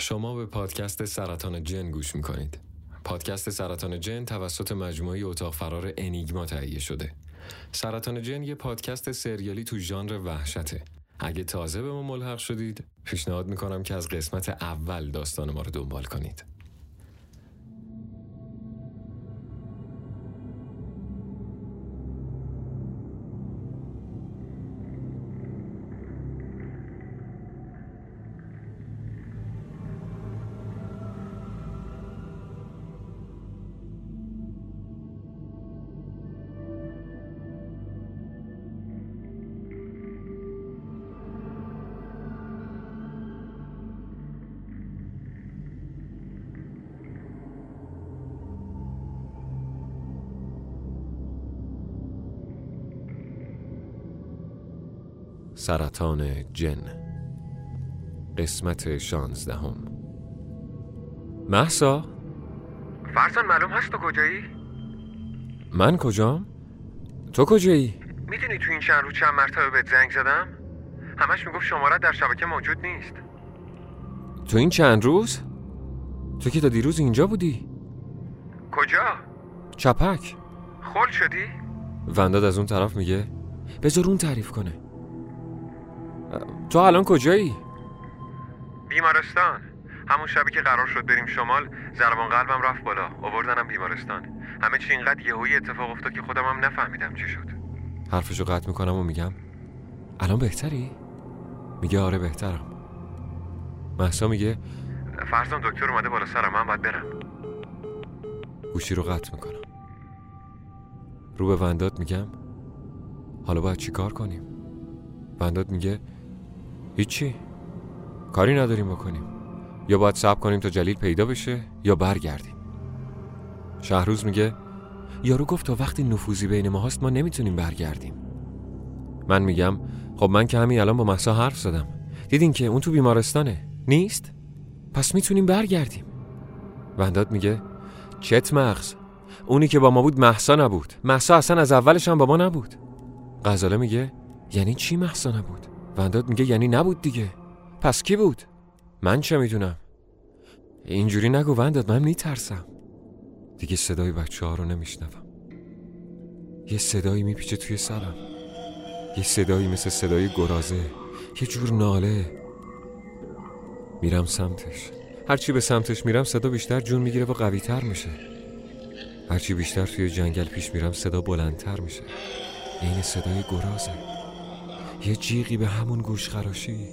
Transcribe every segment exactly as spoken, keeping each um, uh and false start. شما به پادکست سرطان جن گوش میکنید. پادکست سرطان جن توسط مجموعه اتاق فرار انیگما تهیه شده. سرطان جن یه پادکست سریالی تو ژانر وحشته. اگه تازه به ما ملحق شدید، پیشنهاد میکنم که از قسمت اول داستان ما رو دنبال کنید. سرطان جن، قسمت شانزدهم. مهسا؟ فرسان، معلوم هست تو کجایی؟ من کجام؟ تو کجایی؟ میدونی تو این چند روز چند مرتبه بهت زنگ زدم؟ همش میگفت شماره‌ات در شبکه موجود نیست. تو این چند روز؟ تو که تا دیروز اینجا بودی؟ کجا؟ چپک. خل شدی؟ ونداد از اون طرف میگه بذار اون تعریف کنه. تو الان کجایی؟ بیمارستان. همون شبی که قرار شد بریم شمال، ضربان قلبم رفت بالا، آوردنم بیمارستان. همه چی اینقدر یهویی اتفاق افتاد که خودم هم نفهمیدم چی شد. حرفشو قطع میکنم و میگم الان بهتری؟ میگه آره بهترم. مهسا میگه فرزان دکتر اومده بالا سرم، من باید برم. گوشی رو قطع میکنم، رو به ونداد میگم حالا باید چی کار کنیم؟ ونداد میگه هیچی، کاری نداریم بکنیم، یا باید صبر کنیم تا جلیل پیدا بشه یا برگردیم. شهروز میگه یارو گفت تا وقتی نفوذی بین ما هست ما نمیتونیم برگردیم. من میگم خب من که همین الان با مهسا حرف زدم، دیدین که اون تو بیمارستانه نیست، پس میتونیم برگردیم. ونداد میگه چت مغز، اونی که با ما بود مهسا نبود، مهسا اصلا از اولش هم با ما نبود. غزاله میگه یعنی چی مهسا نبود؟ ونداد میگه یعنی نبود دیگه، پس کی بود؟ من چه میدونم؟ اینجوری نگو ونداد، من میترسم دیگه. صدای بچه ها رو نمیشنوم، یه صدایی میپیچه توی سرم، یه صدایی مثل صدای گرازه، یه جور ناله. میرم سمتش، هرچی به سمتش میرم صدا بیشتر جون میگیره و قوی تر میشه. هرچی بیشتر توی جنگل پیش میرم صدا بلندتر میشه، این صدای گرازه، یه جیغی به همون گوش خراشی،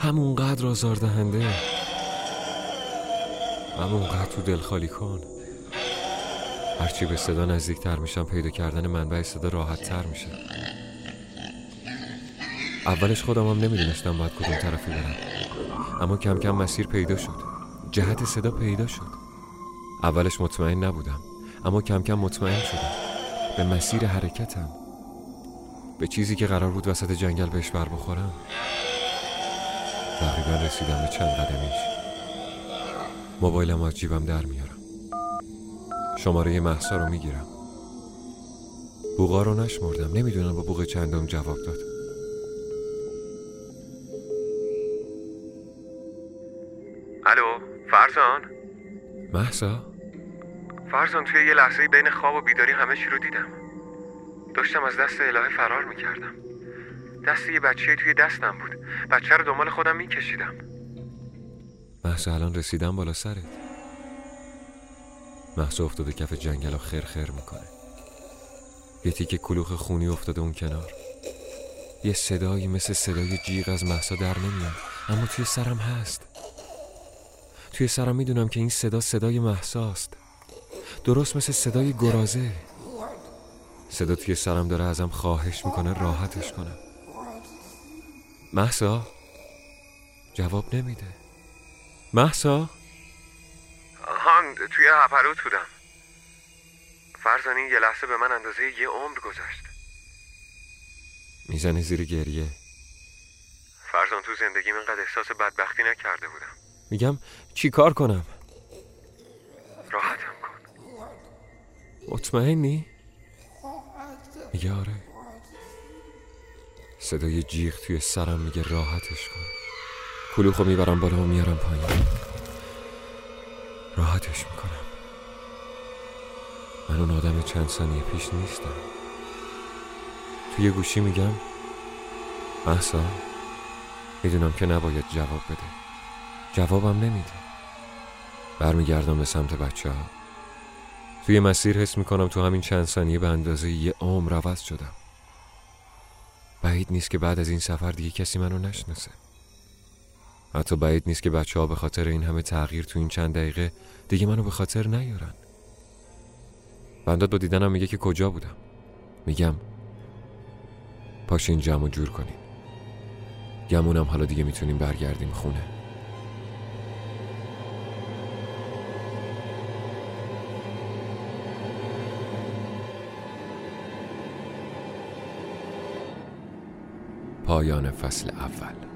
همونقدر آزاردهنده، همونقدر تو دل خالی کن. هرچی به صدا نزدیکتر میشم پیدا کردن منبع صدا راحت تر میشه. اولش خودم هم نمیدونستم باید کدوم طرفی برم، اما کم کم مسیر پیدا شد، جهت صدا پیدا شد. اولش مطمئن نبودم، اما کم کم مطمئن شدم به مسیر حرکتم، به چیزی که قرار بود وسط جنگل بهش بر بخورم. تقریبا رسیدم به چند قدمیش، موبایلم از جیبم در میارم، شماره مهسا رو میگیرم. بوغا رو نشمردم، نمیدونم با بوغ چندم جواب داد. الو فرزان؟ مهسا؟ فرزان توی یه لحظه بین خواب و بیداری همه چی رو دیدم، داشتم از دست الهه فرار میکردم، دست یه بچه توی دستم بود، بچه رو دنبال خودم میکشیدم. مهسا الان رسیدم بالا سرت. مهسا افتاده کف جنگل و خیر خیر میکنه، یه تیکه کلوخ خونی افتاده اون کنار. یه صدایی مثل صدای جیغ از مهسا در نمیاد، اما توی سرم هست، توی سرم میدونم که این صدا صدای مهساست، درست مثل صدای گرازه. صدا توی سرم داره ازم خواهش میکنه راحتش کنم. مهسا جواب نمیده. مهسا؟ آهان توی هپروت بودم فرزانی، یه لحظه به من اندازه یه عمر گذشت. میزنه زیر گریه. فرزان تو زندگیم اینقدر احساس بدبختی نکرده بودم. میگم چی کار کنم؟ راحتم کن. مطمئنی؟ یاره. صدای جیغ توی سرم میگه راحتش کن. کلوخو میبرم بالا و میارم پایین. اذیتش میکنم. من اون آدم چند ثانیه پیش نیستم. توی گوشی میگم مهسا میدونم که نباید جواب بده، جوابم نمیده. برمیگردم به سمت بچه ها. توی مسیر حس میکنم تو همین چند ثانیه به اندازه یه عمر عوض شدم. بعید نیست که بعد از این سفر دیگه کسی منو نشناسه. حتی بعید نیست که بچه ها به خاطر این همه تغییر تو این چند دقیقه دیگه منو به خاطر نیارن. ونداد با دیدنم میگه که کجا بودم. میگم پاشین جمع جور کنین، گمونم حالا دیگه میتونیم برگردیم خونه. پایان فصل اول.